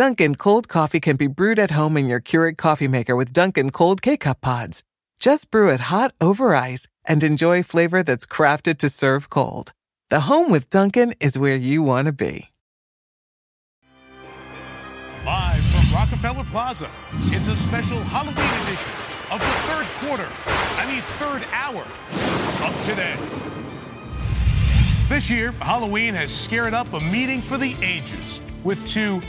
Dunkin' cold coffee can be brewed at home in your Keurig coffee maker with Dunkin' cold K-Cup pods. Just brew it hot over ice and enjoy flavor that's crafted to serve cold. The home with Dunkin' is where you want to be. Live from Rockefeller Plaza, it's a special Halloween edition of the third hour of Today. This year, Halloween has scared up a meeting for the ages, with two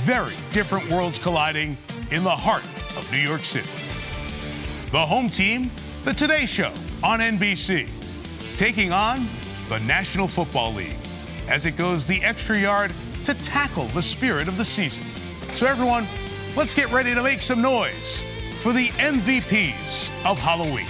very different worlds colliding in the heart of New York City. The home team, the Today Show on NBC, taking on the National Football League as it goes the extra yard to tackle the spirit of the season. So everyone, let's get ready to make some noise for the MVPs of Halloween.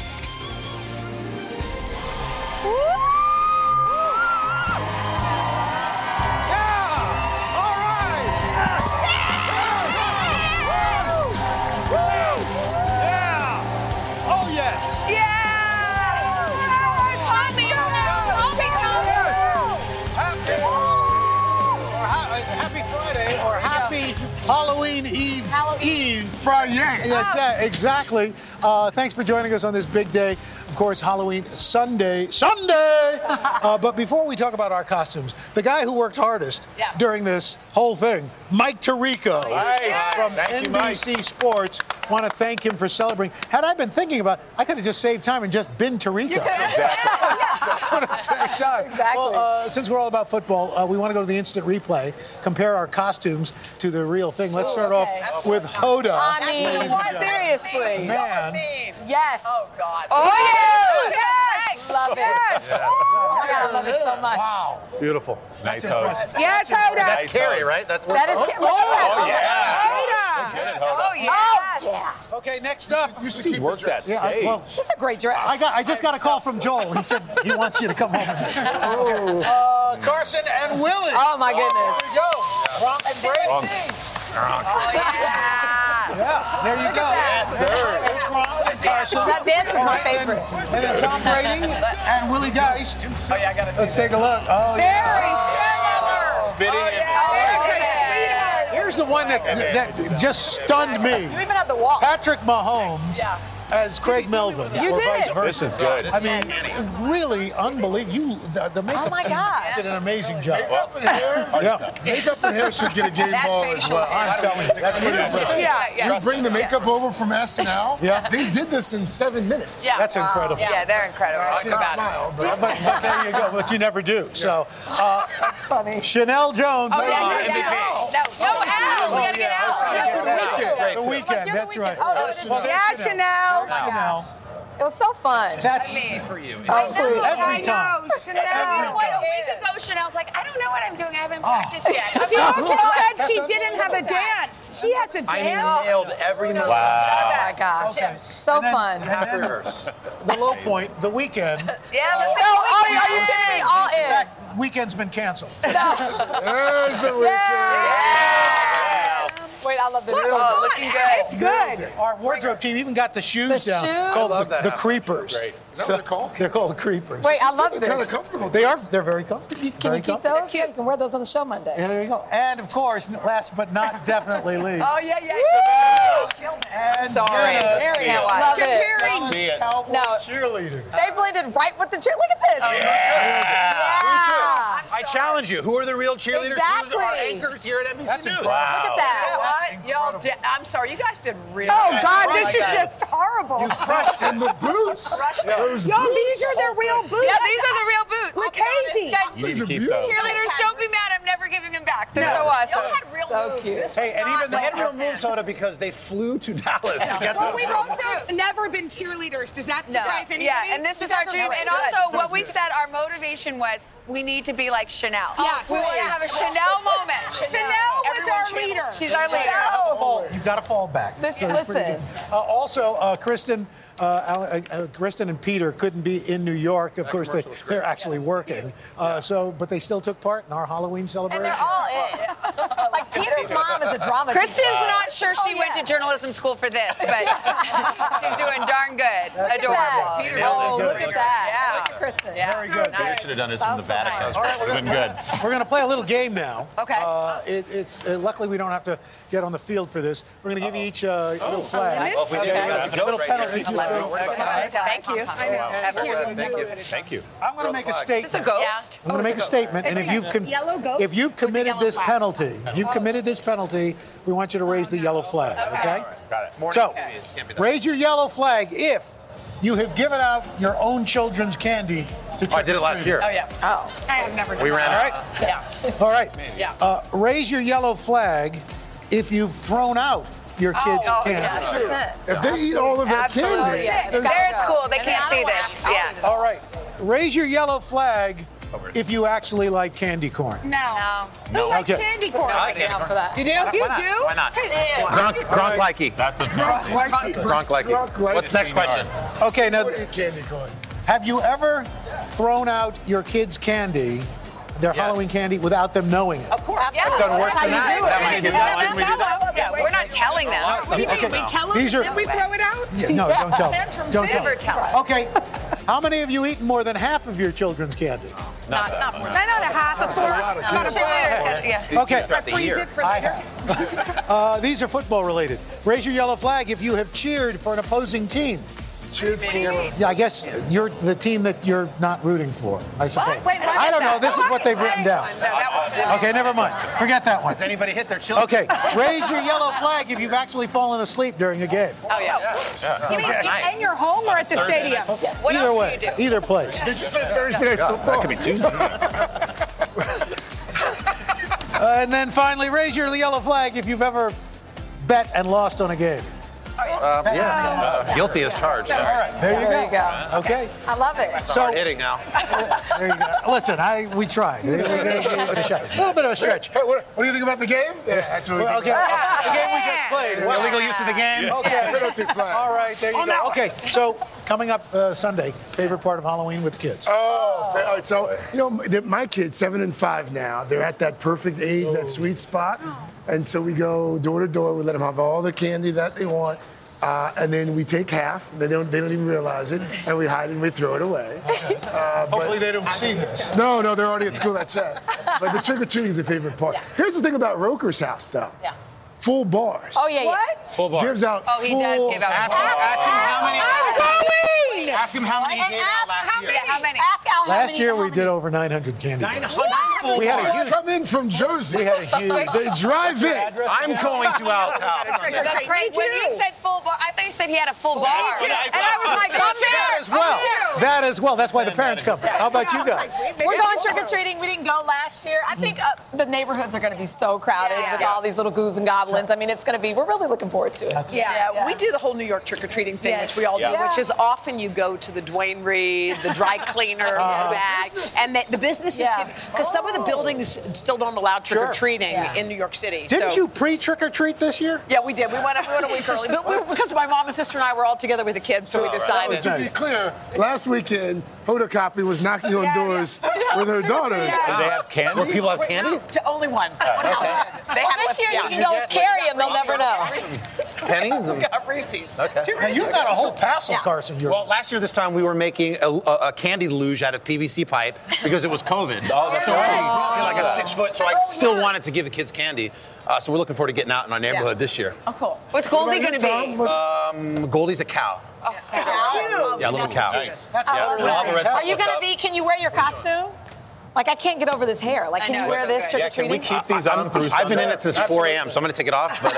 That's it, exactly. Thanks for joining us on this big day. Of course, Halloween Sunday! But before we talk about our costumes, the guy who worked hardest during this whole thing, Mike Tirico from NBC Sports. Want to thank him for celebrating. Had I been thinking about it, I could have just saved time and just been Tirico. Exactly. Well, since we're all about football, we want to go to the instant replay, compare our costumes to the real thing. Let's start off with Hoda. I mean, seriously. Man. Yes. Oh, God. Oh, yes. Yes. Love it. Yes. Oh, my God, I love it so much. Wow. Beautiful. Nice host. Yes, Hoda. That's Carrie, right? That is Carrie. Look at that. Oh, yeah. Oh, yeah. Oh, yeah. Okay, next up. You should keep work that stage. It's a great dress. I just got a call from Joel. He said he wants you to come home. Carson and Willie. Oh, my goodness. There you go. Gronk and Brady. Oh, yeah. Yeah, there you go. Yes, sir. That dance is my favorite. And then Tom Brady and Willie Geist. Oh, yeah, I got to see. Let's take a look. Oh, yeah. Here's the one that just stunned me. You even had the walk. Patrick Mahomes as Craig Melvin. You did. This is good. I mean, really unbelievable. The makeup did an amazing job. Makeup and hair. Makeup and hair should get a game ball as well. I'm telling you. That's pretty impressive. You bring the makeup over from SNL. Yeah. They did this in 7 minutes. Yeah. That's incredible. Yeah, they're incredible. I can smile, but there you go. But you never do. So. That's funny. Chanel Jones. Oh, yeah. No. The Weeknd, that's right. Chanel. Chanel. It was so fun. That's me for you. Every time. I know, Chanel. A week ago, Chanel's like, I don't know what I'm doing. I haven't practiced yet. She also said she didn't have a dance. She had to dance. I nailed every move. Wow. Oh, my gosh. Okay. So fun. Happy rehearse. The low point, The Weeknd. Are you kidding me? All in. That Weeknd's been canceled. There's The Weeknd. Wait, I love the new one. Looking good. It's good. Our wardrobe team even got the shoes down. Called the creepers. Great. They're called the creepers. Wait, I love this. They're kind of comfortable. They are. They're very comfortable. Can you keep those? Yeah, you can wear those on the show Monday. Yeah, there you go. And of course, last but not definitely least. Oh yeah. And sorry. Love it. Don't see it. Cheerleaders. They blended right with the cheer. Look at this. Yeah. I challenge you. Who are the real cheerleaders? Exactly. Who are our anchors here at NBC News? Look at that. Y'all did, I'm sorry, you guys did really good. Oh, God, this is just horrible. You crushed in the boots. Yo, these are their real boots. Yeah, these are the real boots. Look, Casey. Cheerleaders, don't be mad. I'm never giving them back. They're so awesome. Y'all had real moves. Cute. Hey, and even they had real moves, Hoda, because they flew to Dallas to get them. Well, we've also never been cheerleaders. Does that surprise anybody? Yeah, and this is our dream. And also, what we said, our motivation was, we need to be like Chanel. Yes. We want to have a Chanel moment. Chanel was our leader. She's our leader. You've got to fall back. Listen. Also, Kristen and Peter couldn't be in New York. Of course, they're actually working. But they still took part in our Halloween celebration. And they're all in. Like, Peter's mom is a drama teacher. Kristen's not sure she went to journalism school for this, but she's doing darn good. Adorable. Look at that. Yeah. Kristen. Yeah. Very good. Nice. I should have done this from the Vatican. All right, we're going to play a little game now. Okay. Luckily, we don't have to get on the field for this. We're going to give you each a little flag. Oh, a little penalty. Thank you. Thank you. I'm going to make a statement. Is this a ghost? I'm going to make a statement, and if you've committed this penalty, we want you to raise the yellow flag. Okay. Got it. So, raise your yellow flag if you have given out your own children's candy to I did it last year. Oh, yeah. Oh. I have never done we that. We ran out. Right? Yeah. All right. Yeah. Raise your yellow flag if you've thrown out your kids' candy. Yeah, if they eat all of their candy. Yeah. If they're at school, they can't do this. Yeah. All right. Raise your yellow flag if you actually like candy corn. No. Who likes candy corn? I like candy corn. You do? Why not? Gronk likey. That's a Gronk likey. What's next question? Okay, now candy corn. Have you ever thrown out your kids' candy, their Halloween candy, without them knowing it? Of course. I've done worse than that. Yeah, we're not telling them. What do you mean? We tell them and then we throw it out? No, don't tell them. Don't tell them. Okay. How many of you eat more than half of your children's candy? Not a half a quart. Not a quart. Okay. I freeze it for later. These are football related. Raise your yellow flag if you have cheered for an opposing team. Cheered for your... Yeah, I guess you're the team that you're not rooting for, I suppose. Wait, I don't know. This is what they've written down. Okay, never mind. Forget that one. Has anybody hit their children? Okay. Raise your yellow flag if you've actually fallen asleep during a game. Oh, yeah. You mean in your home or at the stadium? What either way. Do you do? Either place. Did you say Thursday night football? That could be Tuesday. And then finally, raise your yellow flag if you've ever bet and lost on a game. Guilty as charged. All right. There you go. Okay. I love it. It's hard hitting now. There you go. Listen, we tried. A little bit of a stretch. Hey, what do you think about the game? Yeah, that's what we think about. The game we just played. Yeah. Illegal use of the game. Okay. All right, there you go. Okay, so coming up Sunday, favorite part of Halloween with kids. Oh, so, my kids, 7 and 5 now, they're at that perfect age, that sweet spot. And so we go door to door. We let them have all the candy that they want, and then we take half. They don't even realize it, and we hide it and we throw it away. Hopefully they don't see this. No, they're already at school. That's it. But the trick or treating is the favorite part. Yeah. Here's the thing about Roker's house, though. Yeah. Full bars. Oh yeah. What? Yeah. Full bars. Gives out. Oh, he does give out. Ask him how many he gave out last year. Ask Al how many. Last year we did over 900 candy bars. We had a huge come in from Jersey. We had a huge. They drive in. I'm going to Al's house. That's great. When you said full bar, I thought you said he had a full bar. And I was like, come here. That as well. That's why the parents come. How about you guys? We're going trick or treating. We didn't go last year. I think the neighborhoods are going to be so crowded with all these little goos and goblins. I mean, it's going to be, we're really looking forward to it. Yeah, we do the whole New York trick-or-treating thing, which we all do, which is often you go to the Duane Reade, the dry cleaner, bag, and the businesses, because some of the buildings still don't allow trick-or-treating in New York City. Didn't you pre-trick-or-treat this year? Yeah, we did. We went a week early, but because my mom and sister and I were all together with the kids, so we decided. To be clear, last weekend, Hoda Copy was knocking on doors with her daughters. Yeah. Do they have candy? Where people have candy? To only one. They have this year, you can go carry and they'll never know. Pennies? We got Reese's. Okay. Now you've got a whole parcel, Carson. Well, last year this time we were making a candy luge out of PVC pipe because it was COVID. Like a 6-foot, so I still wanted to give the kids candy. So we're looking forward to getting out in our neighborhood this year. Oh, cool. What's Goldie going to be? Goldie's a cow. Oh, a cow? Yeah, a little cow. Nice. That's are you going to be, can you wear your costume? Like, I can't get over this hair. Like, can you wear this trick-or-treating? Yeah, can we keep these on through Sunday? I've been in it since 4 a.m., so I'm going to take it off. But,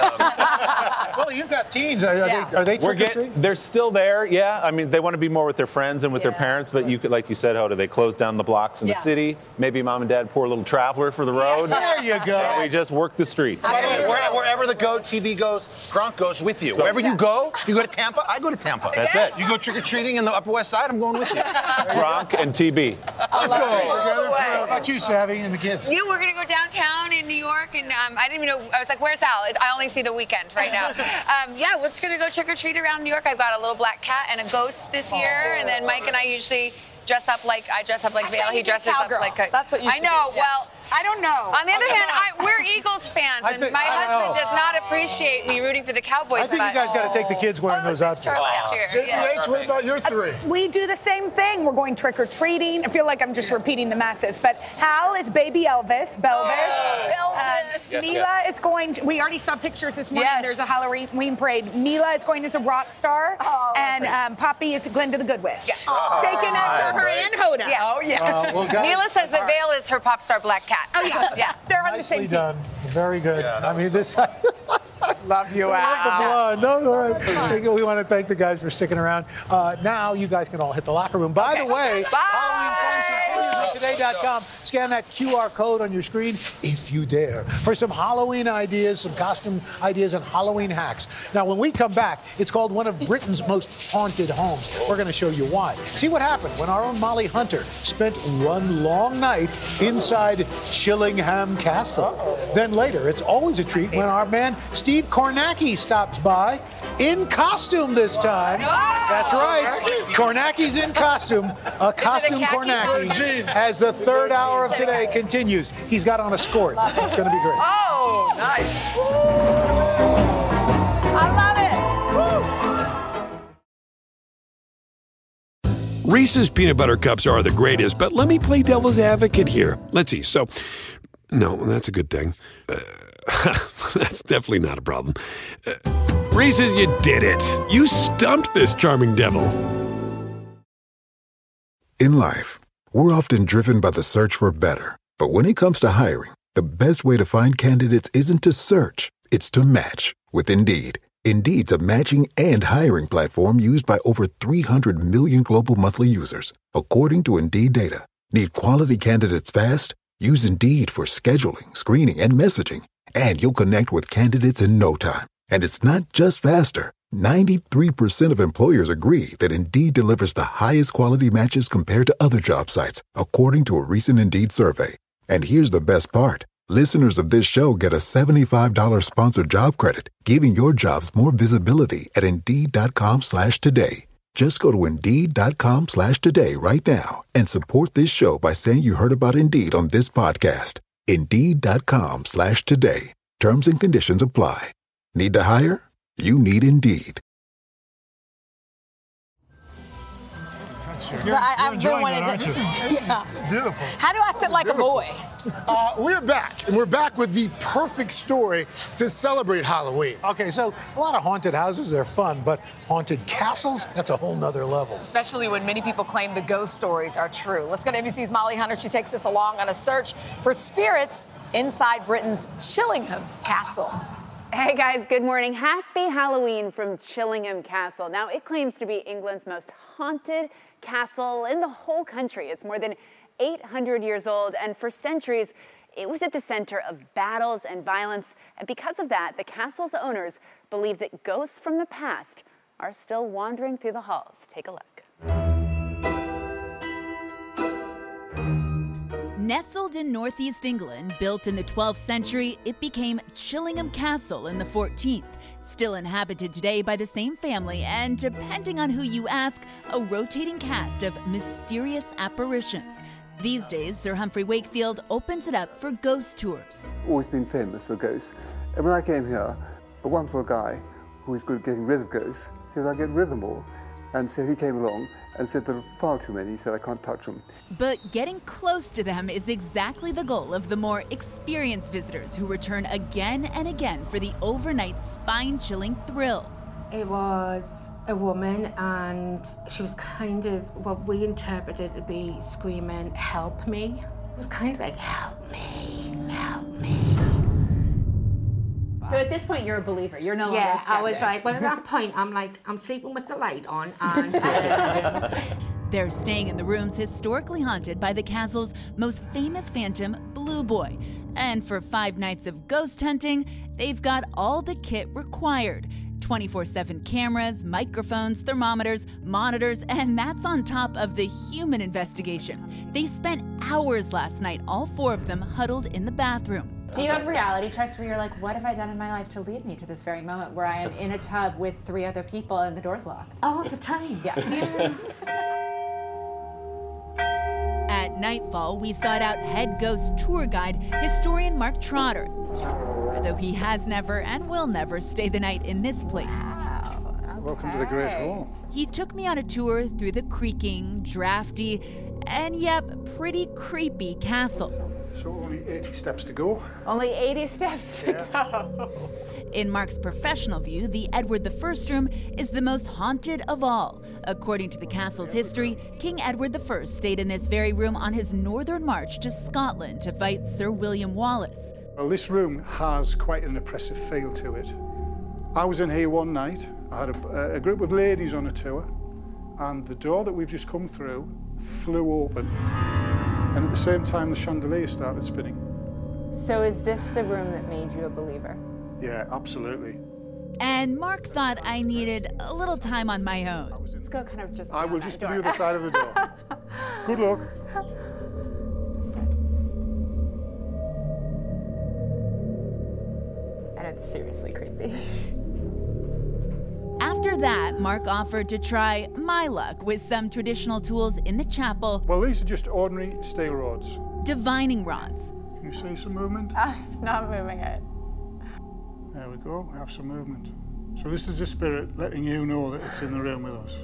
well, you've got teens. Are they trick-or-treating? They're still there, yeah. I mean, they want to be more with their friends and with their parents, but you could, like you said, Hoda, they close down the blocks in the city. Maybe mom and dad pour a little traveler for the road. There you go. And we just work the streets. Wherever the TB goes, Gronk goes with you. So, wherever you go to Tampa, I go to Tampa. That's it. You go trick-or-treating in the Upper West Side, I'm going with you. Gronk and TB. Let's go. How about you, Savvy, and the kids? You were going to go downtown in New York, and I didn't even know. I was like, where's Al? I only see The Weeknd right now. We're just going to go trick-or-treat around New York. I've got a little black cat and a ghost this year, and then Mike and I usually dress up like Vale. He dresses up like a... That's what you should do. I know. Well, I don't know. On the other hand, we're Eagles fans, and my husband does not appreciate appreciate me rooting for the Cowboys. I think you guys got to take the kids wearing those outfits. JPH, what about your three? We do the same thing. We're going trick-or-treating. I feel like I'm just repeating the masses. But Hal is baby Elvis. Belvis. Mila is going to, we already saw pictures this morning. Yes. There's a Halloween parade. Mila is going as a rock star. Oh, and Poppy is Glinda the Good Witch. Yeah. Oh, taken after her and Hoda. Yeah. Oh, yes. Mila says that Vale is her pop star black cat. Oh, yeah. They're on the same team. Done. Very good. Yeah, I mean, this... Love you, Al. We want to thank the guys for sticking around. Now you guys can all hit the locker room. By the way, HalloweenFunction.today.com. Scan that QR code on your screen, if you dare, for some Halloween ideas, some costume ideas, and Halloween hacks. Now, when we come back, it's called one of Britain's most haunted homes. We're going to show you why. See what happened when our own Molly Hunter spent one long night inside Chillingham Castle. Then later, it's always a treat when our man Steve Kornacki stops by, in costume this time. That's right. Kornacki's in costume. A costume Kornacki as the third hour of today continues. He's got on a skirt. It's going to be great. Oh, nice. I love it. Reese's peanut butter cups are the greatest, but let me play devil's advocate here. Let's see. So, no, that's a good thing. That's definitely not a problem. Reese's, you did it. You stumped this charming devil. In life, we're often driven by the search for better. But when it comes to hiring, the best way to find candidates isn't to search. It's to match with Indeed. Indeed's a matching and hiring platform used by over 300 million global monthly users, according to Indeed data. Need quality candidates fast? Use Indeed for scheduling, screening, and messaging, and you'll connect with candidates in no time. And it's not just faster. 93% of employers agree that Indeed delivers the highest quality matches compared to other job sites, according to a recent Indeed survey. And here's the best part. Listeners of this show get a $75 sponsored job credit, giving your jobs more visibility at Indeed.com/today. Just go to Indeed.com/today right now and support this show by saying you heard about Indeed on this podcast. Indeed.com/today. Terms and conditions apply. Need to hire? You need Indeed. So I've been wanting to. This is beautiful. How do I sit like a boy? We're back, and we're back with the perfect story to celebrate Halloween. Okay, so a lot of haunted houses, they're fun, but haunted castles, that's a whole nother level. Especially when many people claim the ghost stories are true. Let's go to NBC's Molly Hunter. She takes us along on a search for spirits inside Britain's Chillingham Castle. Hey guys, good morning. Happy Halloween from Chillingham Castle. Now, it claims to be England's most haunted castle in the whole country. It's more than 800 years old, and for centuries, it was at the center of battles and violence. And because of that, the castle's owners believe that ghosts from the past are still wandering through the halls. Take a look. Nestled in northeast England, built in the 12th century, it became Chillingham Castle in the 14th. Still inhabited today by the same family, and depending on who you ask, a rotating cast of mysterious apparitions. These days, Sir Humphrey Wakefield opens it up for ghost tours. Always been famous for ghosts. And when I came here, a wonderful guy who was good at getting rid of ghosts said, "I'll get rid of them all." And so he came along and said there are far too many. He said, "I can't touch them." But getting close to them is exactly the goal of the more experienced visitors who return again and again for the overnight spine-chilling thrill. It was a woman, and she was kind of what we interpreted to be screaming, "Help me." It was kind of like, "Help me, help me." So at this point, you're a believer. You're no longer a skeptic. Yeah, I was like, well, at that point, I'm like, I'm sleeping with the light on. And they're staying in the rooms historically haunted by the castle's most famous phantom, Blue Boy. And for 5 nights of ghost hunting, they've got all the kit required. 24/7 cameras, microphones, thermometers, monitors, and that's on top of the human investigation. They spent hours last night, all 4 of them huddled in the bathroom. Do you have reality checks where you're like, what have I done in my life to lead me to this very moment where I am in a tub with 3 other people and the door's locked? All the time. Yeah. At nightfall, we sought out head ghost tour guide, historian Mark Trotter. though he has never and will never stay the night in this place. Wow, okay. Welcome to the Great Hall. He took me on a tour through the creaking, drafty, and yep, pretty creepy castle. So only 80 steps to go. Only 80 steps to go. In Mark's professional view, the Edward I room is the most haunted of all. According to the castle's history, King Edward I stayed in this very room on his northern march to Scotland to fight Sir William Wallace. Well, this room has quite an oppressive feel to it. I was in here one night. I had a group of ladies on a tour, and the door that we've just come through flew open. And at the same time, the chandelier started spinning. So is this the room that made you a believer? Yeah, absolutely. And Mark thought I needed a little time on my own. Let's go kind of just... I will just do the side of the door. Good luck. And it's seriously creepy. After that, Mark offered to try my luck with some traditional tools in the chapel. Well, these are just ordinary steel rods. Divining rods. Can you see some movement? I'm not moving it. There we go, have some movement. So this is the spirit letting you know that it's in the room with us.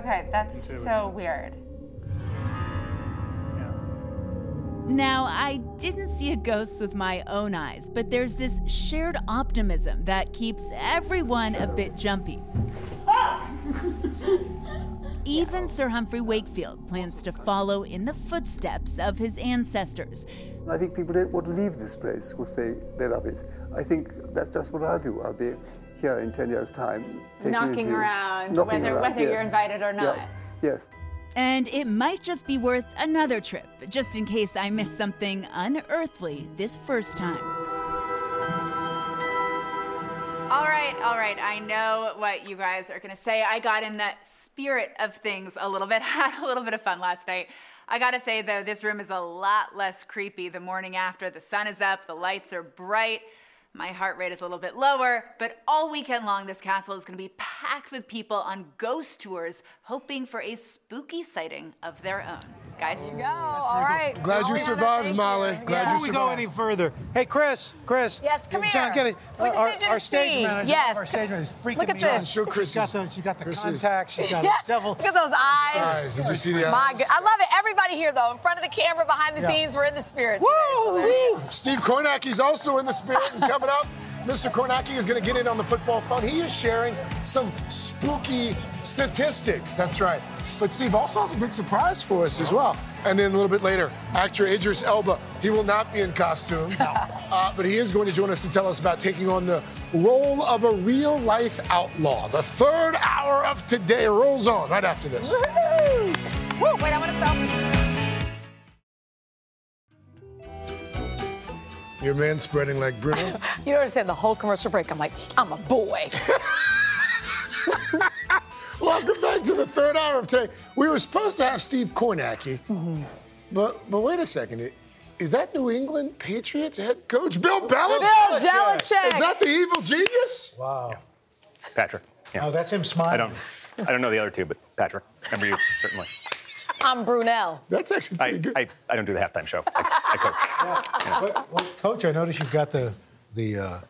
Okay, that's so weird. Now, I didn't see a ghost with my own eyes, but there's this shared optimism that keeps everyone a bit jumpy. Ah! Even Sir Humphrey Wakefield plans to follow in the footsteps of his ancestors. I think people don't want to leave this place because they love it. I think that's just what I'll do. I'll be here in 10 years' time. Knocking around, whether yes. You're invited or not. Yeah. Yes. And it might just be worth another trip, just in case I miss something unearthly this first time. All right, I know what you guys are gonna say. I got in the spirit of things a little bit, had a little bit of fun last night. I gotta say, though, this room is a lot less creepy the morning after. The sun is up, the lights are bright. My heart rate is a little bit lower, but all weekend long, this castle is going to be packed with people on ghost tours, hoping for a spooky sighting of their own. Guys, you go. All right. Glad you survived, Molly. Before we go any further, hey, Chris. Yes, come here. Our stage manager. Yes. Our stage manager is freaking me out. Show Chris. She got the contacts. She's got the devil. Look at those eyes. Did you see the eyes? My God. I love it. Everybody here, though, in front of the camera, behind the scenes, we're in the spirit. Woo! Steve Kornacki's also in the spirit. Up. Mr. Kornacki is going to get in on the football fun. He is sharing some spooky statistics. That's right. But Steve also has a big surprise for us as well. And then a little bit later, actor Idris Elba. He will not be in costume, but he is going to join us to tell us about taking on the role of a real-life outlaw. The third hour of Today rolls on right after this. Woo-hoo! Woo! Wait, I want to selfie. Your man spreading like Bruno. You don't understand the whole commercial break. I'm like, I'm a boy. Welcome back to the third hour of Today. We were supposed to have Steve Kornacki, but wait a second. Is that New England Patriots head coach Bill Belichick? Bill Belichick. Is that the evil genius? Wow. Yeah. Patrick. Yeah. Oh, that's him smiling. I don't know the other two, but Patrick, remember you certainly. I'm Brunel. That's actually pretty good. I don't do the halftime show. I coach. Yeah. Yeah. Well, Coach, I noticed you've got the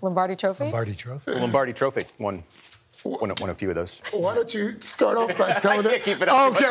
Lombardi Trophy. The Lombardi Trophy won a few of those. Why don't you start off by telling them? I can't keep it up. Okay,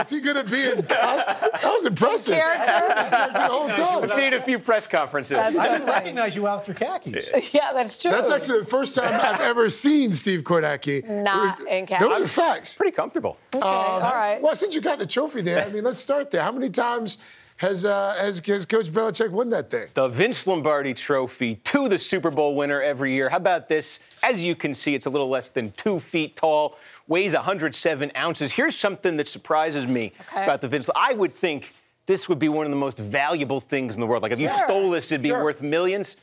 is he going to be in? That was impressive. I've seen a few press conferences. I didn't recognize you out for khakis. Yeah, that's true. That's actually the first time I've ever seen Steve Kornacki not in khakis. Those are facts. Pretty comfortable. Okay, all right. Well, since you got the trophy there, I mean, let's start there. How many times has Coach Belichick won that thing? The Vince Lombardi Trophy to the Super Bowl winner every year. How about this? As you can see, it's a little less than 2 feet tall, weighs 107 ounces. Here's something that surprises me about the Vince. I would think this would be one of the most valuable things in the world. Like, if you stole this, it'd be worth millions.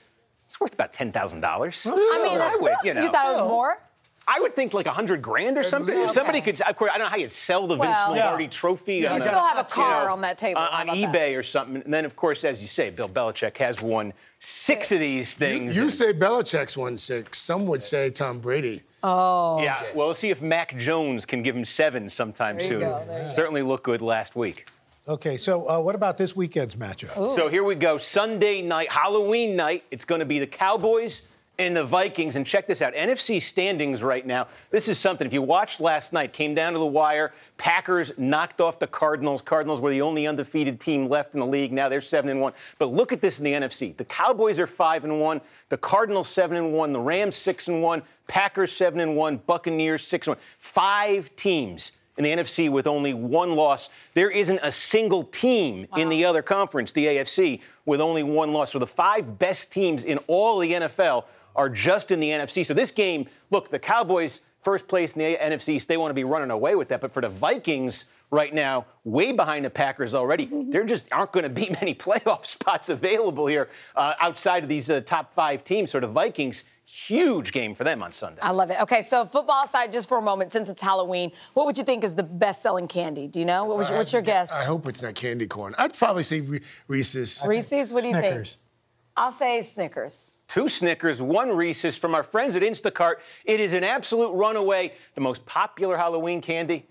It's worth about $10,000. I mean, you thought it was more? I would think like $100,000 or something. If somebody could, of course, I don't know how you'd sell the Vince Lombardi Trophy. You still have a car on that table. On eBay or something. And then, of course, as you say, Bill Belichick has won six of these things. You say Belichick's won six. Some would say Tom Brady. Oh. Yeah, well, we'll see if Mac Jones can give him seven sometime soon. Certainly looked good last week. Okay, so what about this weekend's matchup? Ooh. So here we go. Sunday night, Halloween night. It's going to be the Cowboys and the Vikings. And check this out. NFC standings right now. This is something. If you watched last night, came down to the wire. Packers knocked off the Cardinals. Cardinals were the only undefeated team left in the league. Now they're 7-1. But look at this in the NFC. The Cowboys are 5-1. The Cardinals 7-1. The Rams 6-1. Packers 7-1. Buccaneers 6-1. 5 teams in the NFC with only 1 loss. There isn't a single team in the other conference, the AFC, with only 1 loss. So the 5 best teams in all the NFL are just in the NFC. So this game, look, the Cowboys, first place in the NFC, so they want to be running away with that. But for the Vikings right now, way behind the Packers already, there just aren't going to be many playoff spots available here outside of these top 5 teams. So the Vikings, huge game for them on Sunday. I love it. Okay, so football aside just for a moment, since it's Halloween, what would you think is the best-selling candy? Do you know? What's your guess? I hope it's not candy corn. I'd probably say Reese's. Reese's, what do you think? I'll say Snickers. 2 Snickers, 1 Reese's. From our friends at Instacart, it is an absolute runaway. The most popular Halloween candy.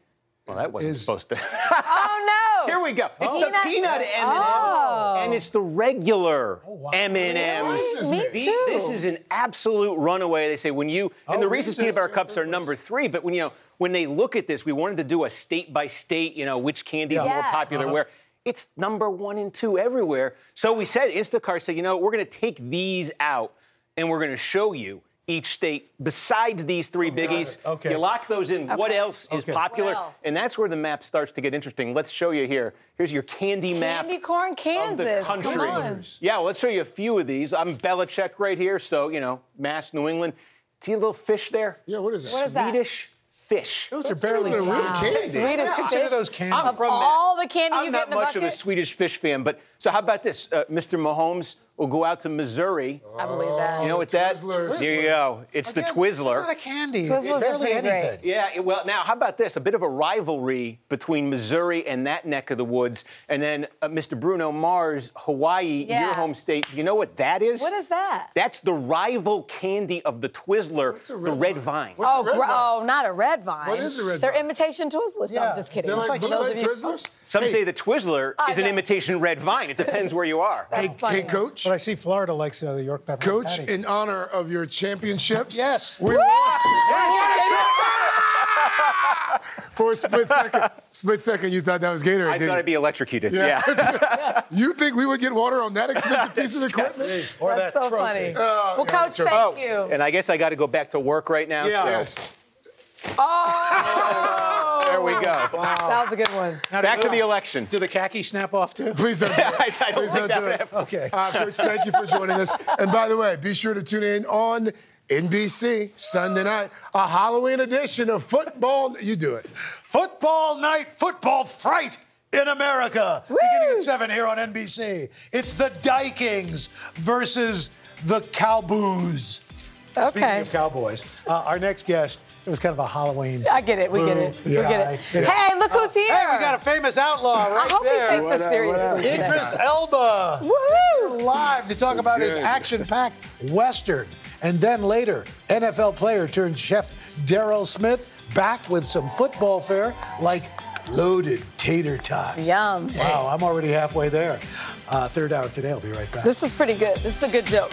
Well, that wasn't supposed to. Oh, no. Here we go. It's the peanut M&M's. Oh. And it's the regular M&M's. Really? Me too. This is an absolute runaway. They say when you, and the Reese's peanut butter cups are number 3, but when, you know, when they look at this, we wanted to do a state-by-state, you know, which candy is more popular where. It's number 1 and 2 everywhere. So we said, Instacart said, you know, we're going to take these out and we're going to show you each state besides these 3 biggies. Okay. You lock those in. Okay. What else is popular? And that's where the map starts to get interesting. Let's show you here. Here's your candy map. Candy corn, Kansas. Of the country. Come on. Yeah, well, let's show you a few of these. I'm Belichick right here. So, you know, Mass, New England. See a little fish there? Yeah, what is that? What is that? Swedish fish. Those are barely real candy. Swedish fish. Those candy. I'm from all the candy you get in the bucket. I'm not much of a Swedish fish fan, but so how about this? Mr. Mahomes will go out to Missouri. I believe that. You know what that? Twizzlers. There you go. It's the Twizzler. It's not a candy. Twizzlers are pretty great. Yeah. Well, now how about this? A bit of a rivalry between Missouri and that neck of the woods, and then Mr. Bruno Mars, Hawaii, your home state. You know what that is? What is that? That's the rival candy of the Twizzler, the Red Vine. Not a Red Vine. What is a Red Vine? They're imitation Twizzlers. Yeah. I'm just kidding. They're like Twizzlers. Some say the Twizzler is an imitation Red Vine. It depends where you are. Hey, Coach. But I see Florida likes the York peppermint patty. Coach, in honor of your championships. Yes. We won it! For a split second, you thought that was Gatorade, didn't you? I thought I'd be electrocuted. Yeah. You think we would get water on that expensive piece of equipment? Yes. Or that's that so trophy. Funny. Well, Coach, thank you. And I guess I got to go back to work right now. Yeah. So. Yes. There we go. Wow. That was a good one. Now, back to the election. Do the khaki snap off, too? Please don't do it. I don't think that would happen. Okay. Coach, thank you for joining us. And by the way, be sure to tune in on NBC Sunday night, a Halloween edition of Football. You do it. Football Night, Football Fright in America. Woo! Beginning at 7 here on NBC. It's the Vikings versus the Cowboys. Okay. Speaking of Cowboys, our next guest, it was kind of a Halloween. I get it. We get it. Hey, look who's here. Hey, we got a famous outlaw right there. I hope he takes us seriously. Idris Elba. Woohoo! Live to talk about his action-packed Western. And then later, NFL player turned chef Daryl Smith back with some football fare like loaded tater tots. Yum. Wow, I'm already halfway there. Third hour today. I'll be right back. This is pretty good. This is a good joke.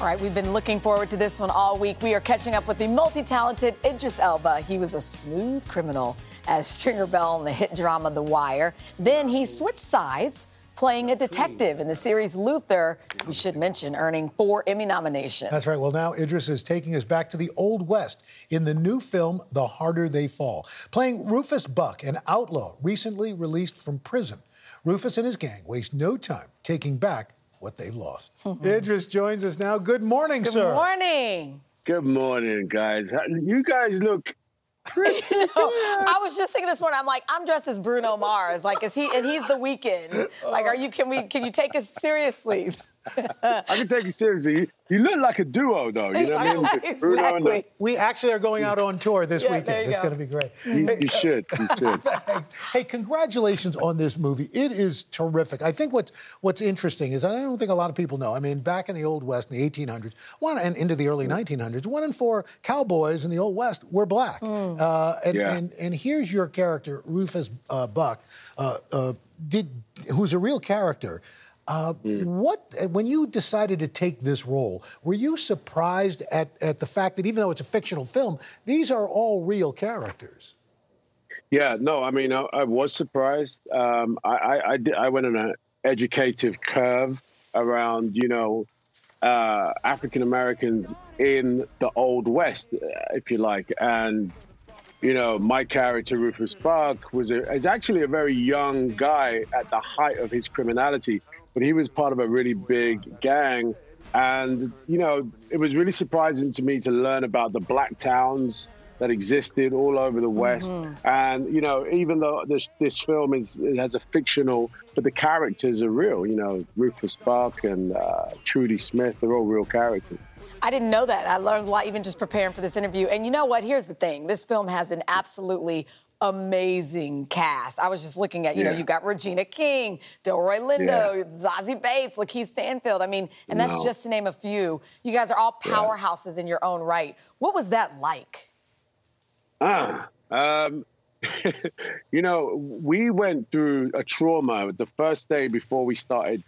All right, we've been looking forward to this one all week. We are catching up with the multi-talented Idris Elba. He was a smooth criminal as Stringer Bell in the hit drama The Wire. Then he switched sides, playing a detective in the series Luther, we should mention, earning 4 Emmy nominations. That's right. Well, now Idris is taking us back to the Old West in the new film The Harder They Fall, playing Rufus Buck, an outlaw recently released from prison. Rufus and his gang waste no time taking back what they've lost. Idris joins us now. Good morning, sir. Good morning. Good morning, guys. You guys look pretty good. I was just thinking this morning, I'm like, I'm dressed as Bruno Mars. Like, is he, and he's The Weeknd. Like, can you take us seriously? I can take you seriously. You look like a duo, though. You know what I mean? Exactly. We actually are going out on tour this weekend. It's going to be great. You should. You should. Hey, congratulations on this movie. It is terrific. I think what's interesting is, I don't think a lot of people know, I mean, back in the Old West in the 1800s and into the early 1900s, 1 in 4 cowboys in the Old West were black. And here's your character, Rufus Buck, who's a real character. When you decided to take this role, were you surprised at the fact that even though it's a fictional film, these are all real characters? Yeah, no, I mean, I was surprised. I went on an educative curve around, African Americans in the Old West, if you like. And, my character, Rufus Buck, is actually a very young guy at the height of his criminality. But he was part of a really big gang. And, it was really surprising to me to learn about the black towns that existed all over the West. Mm-hmm. And, even though this film it has a fictional, but the characters are real. Rufus Buck and Trudy Smith, they're all real characters. I didn't know that. I learned a lot even just preparing for this interview. And you know what? Here's the thing. This film has an absolutely amazing cast. I was just looking at, you got Regina King, Delroy Lindo, Zazie Bates, Lakeith Stanfield. I mean, and that's just to name a few. You guys are all powerhouses in your own right. What was that like? We went through a trauma. The first day before we started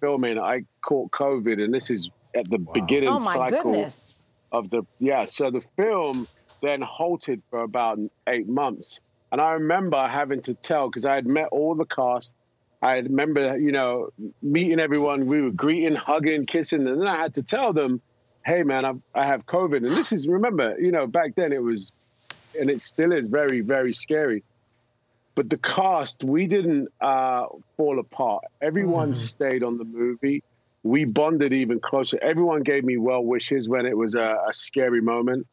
filming, I caught COVID, and this is at the beginning cycle goodness. Of the... Yeah, so the film then halted for about 8 months. And I remember having to tell, because I had met all the cast. I remember, meeting everyone. We were greeting, hugging, kissing. And then I had to tell them, hey, man, I have COVID. And this is, remember, back then it was, and it still is very, very scary. But the cast, we didn't fall apart. Everyone stayed on the movie. We bonded even closer. Everyone gave me well wishes when it was a scary moment.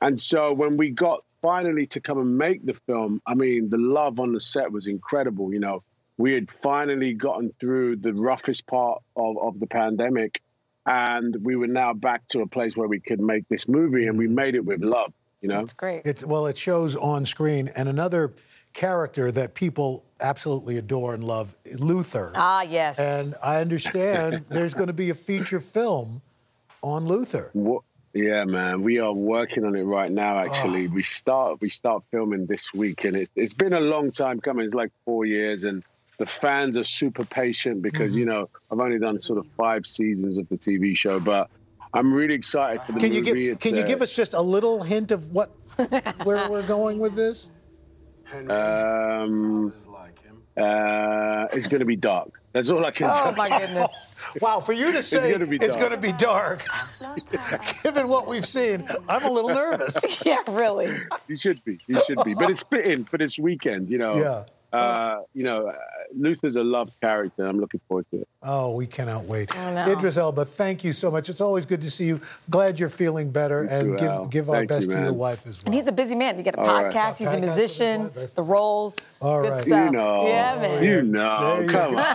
And so when we got finally to come and make the film, I mean, the love on the set was incredible. We had finally gotten through the roughest part of the pandemic, and we were now back to a place where we could make this movie, and we made it with love, That's great. It shows on screen. And another character that people absolutely adore and love, Luther. Ah, yes. And I understand there's going to be a feature film on Luther. What? Yeah, man, we are working on it right now, actually. We start filming this week, and it's been a long time coming. It's like 4 years, and the fans are super patient because, I've only done sort of 5 seasons of the TV show, but I'm really excited for the movie. Can you give us just a little hint of where we're going with this? It's going to be dark. That's all I can tell. Oh, my goodness. Wow, for you to say it's going to be dark, given what we've seen, I'm a little nervous. Yeah, really. You should be. But it's fitting for this weekend, Yeah. Luther's a loved character. I'm looking forward to it. Oh, we cannot wait. Oh, no. Idris Elba, thank you so much. It's always good to see you. Glad you're feeling better. You and too, give our best to your wife as well. And he's a busy man. You got a podcast. Right. He's a musician. The roles. All right. Good stuff. Yeah, man. Come on. No,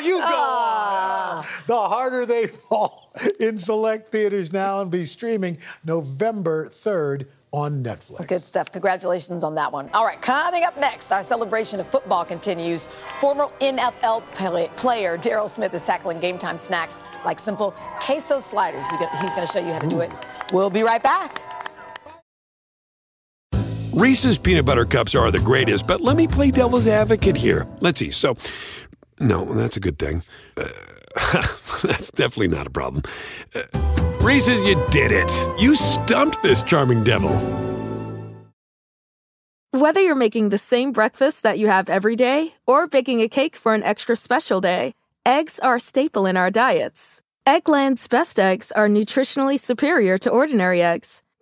you go on. The Harder They Fall in select theaters now and be streaming November 3rd. On Netflix. Good stuff. Congratulations on that one. All right, coming up next, our celebration of football continues. Former NFL player Daryl Smith is tackling game-time snacks like simple queso sliders. He's going to show you how to do it. We'll be right back. Reese's Peanut Butter Cups are the greatest, but let me play devil's advocate here. Let's see. So, no, that's a good thing. That's definitely not a problem. Reese's, you did it. You stumped this charming devil. Whether you're making the same breakfast that you have every day or baking a cake for an extra special day, eggs are a staple in our diets. Eggland's Best eggs are nutritionally superior to ordinary eggs,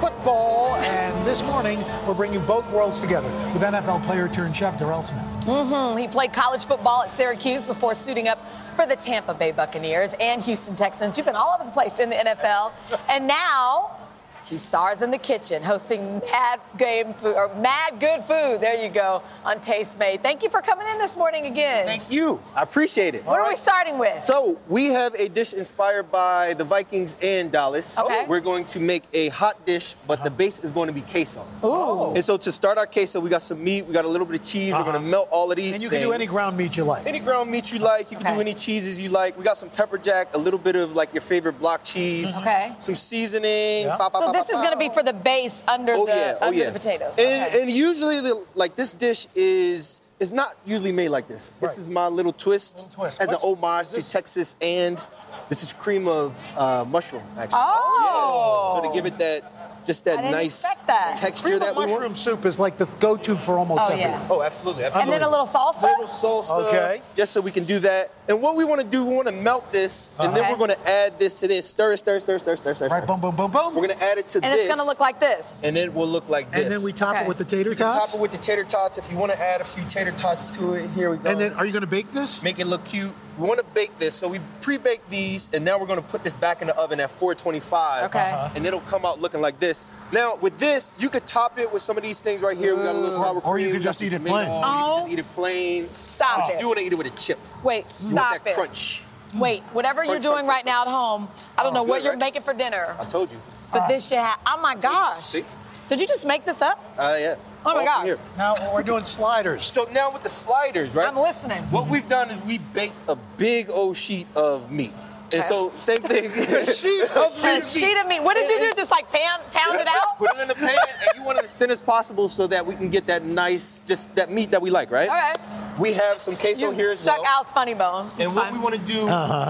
Football. football, and this morning we're bringing both worlds together with NFL player turned chef Darrell Smith. He played college football at Syracuse before suiting up for the Tampa Bay Buccaneers and Houston Texans. You've been all over the place in the NFL, and now he stars in the kitchen, hosting Mad Good Food. There you go, on Taste Made. Thank you for coming in this morning again. Thank you. I appreciate it. What are we starting with? So we have a dish inspired by the Vikings and Dallas. Okay. We're going to make a hot dish, but the base is going to be queso. Ooh. And so to start our queso, we got some meat. We got a little bit of cheese. We're going to melt all of these things. And you can do any ground meat you like. Any ground meat you like. You can do any cheeses you like. We got some pepper jack, a little bit of, like, your favorite block cheese. Okay. Some seasoning. Yeah. So this is going to be for the base under the potatoes. And usually, this dish is not usually made like this. Right. This is my little twist as an homage to Texas, and this is cream of mushroom, actually. Oh! Yeah. So to give it that texture cream that we want. Mushroom soup is like the go-to for almost everyone. Yeah. Oh, absolutely. And then a little salsa? A little salsa, just so we can do that. And what we want to do, we want to melt this, and then we're going to add this to this. Stir. Right, boom, boom, boom, boom. We're going to add it to this. And it's going to look like this. And it will look like this. And then we top it with the tater tots? You can top it with the tater tots. If you want to add a few tater tots to it, here we go. And then are you going to bake this? Make it look cute. We want to bake this, so we pre-bake these, and now we're going to put this back in the oven at 425, and it'll come out looking like this. Now, with this, you could top it with some of these things right here. We got a little sour cream. Or you could just eat it plain. You could just eat it plain. Stop it. But you do want to eat it with a chip. Wait, stop it. You want that crunch. Wait, whatever you're doing right now at home, I don't know what you're making for dinner. I told you. But this shit happened. Oh, my gosh. See? Did you just make this up? Yeah. Oh, my God. Now we're doing sliders. So now with the sliders, right? I'm listening. What we've done is we baked a big old sheet of meat. And so, same thing. A sheet of meat. What did you do? Just pound it out? Put it in the pan, and you want it as thin as possible so that we can get that nice, just that meat that we like, right? All right. We have some queso here as well. Chuck Al's funny bone. And what we want to do,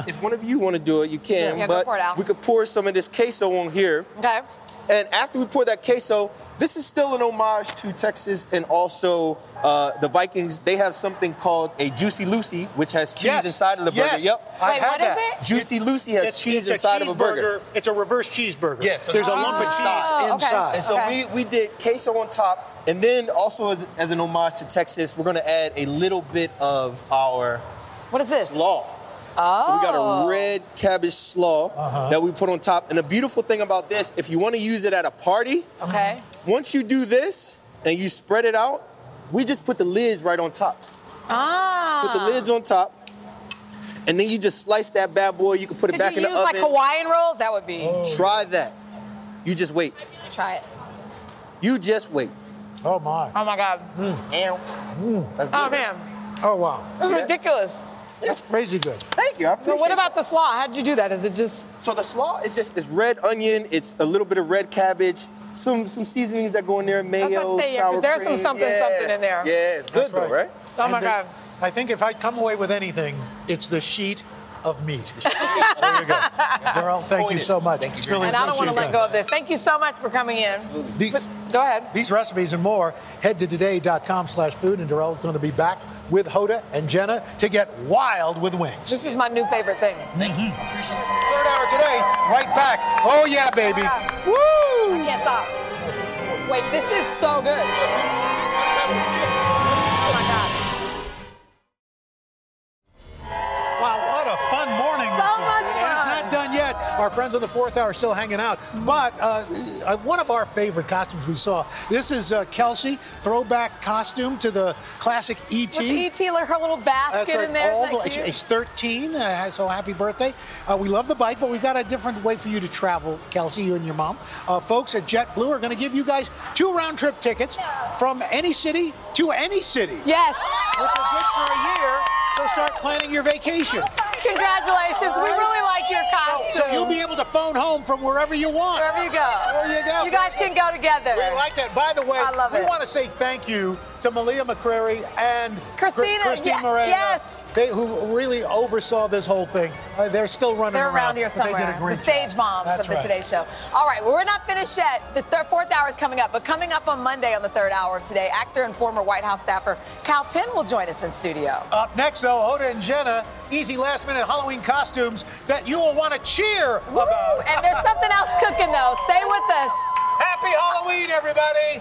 if one of you want to do it, you can. Yeah, but go for it, Al. We could pour some of this queso on here. Okay. And after we pour that queso, this is still an homage to Texas and also the Vikings. They have something called a Juicy Lucy, which has cheese inside of the burger. Yep. Wait, what is it? Juicy Lucy has cheese inside of a burger. It's a reverse cheeseburger. Yeah, so there's a lump of cheese inside. And so we did queso on top. And then also as an homage to Texas, we're going to add a little bit of our what is this? Slaw. Oh. So we got a red cabbage slaw that we put on top. And the beautiful thing about this, if you want to use it at a party, once you do this and you spread it out, we just put the lids right on top. Put the lids on top. And then you just slice that bad boy. You can put it back in the oven. Could you use like Hawaiian rolls? That would be. Oh. Try that. You just wait. Try it. You just wait. Oh, my. Oh, my God. That's good. Oh, man. Oh, wow. This is ridiculous. That's crazy good. Thank you. I appreciate it. So what about the slaw? How did you do that? Is it just... So the slaw is just this red onion. It's a little bit of red cabbage. Some seasonings that go in there. Mayo, sour cream. There's some something in there. Yeah, it's good though, right? Oh, my God. I think if I come away with anything, it's the sheet of meat. There you go. Darrell, thank you so much. Thank you very much. And I don't want to let go of this. Thank you so much for coming in. Absolutely. Go ahead. These recipes and more, head to today.com/food, and Darrell's going to be back with Hoda and Jenna to get wild with wings. This is my new favorite thing. Thank you. Appreciate it. Third hour today, right back. Oh, yeah, baby. Yeah. Woo! I can't stop. Wait, this is so good. Oh, my God. Wow, what a fun morning. So much fun. It's not done yet. Our friends on the fourth hour are still hanging out. But one of our favorite costumes we saw, this is Kelsey, throwback costume to the classic E.T. With E.T., like her little basket in there. She's 13, so happy birthday. We love the bike, but we've got a different way for you to travel, Kelsey, you and your mom. Folks at JetBlue are going to give you guys 2 round-trip tickets from any city to any city. Yes. Which are good for a year, so start planning your vacation. Congratulations. We really like your costume. So you'll be able to phone home from wherever you want. Wherever you go. There you go. You guys can go together. We like that. By the way, we want to say thank you to Malia McCrary and Christine Moreno. Yes. Who really oversaw this whole thing. They're still running around. They're around here somewhere. They did a great stage moms of the Today Show. All right, well, we're not finished yet. The fourth hour is coming up, but coming up on Monday on the third hour of Today, actor and former White House staffer Kal Penn will join us in studio. Up next, though, Hoda and Jenna, easy last-minute Halloween costumes that you will want to cheer about. And there's something else cooking, though. Stay with us. Happy Halloween. everybody.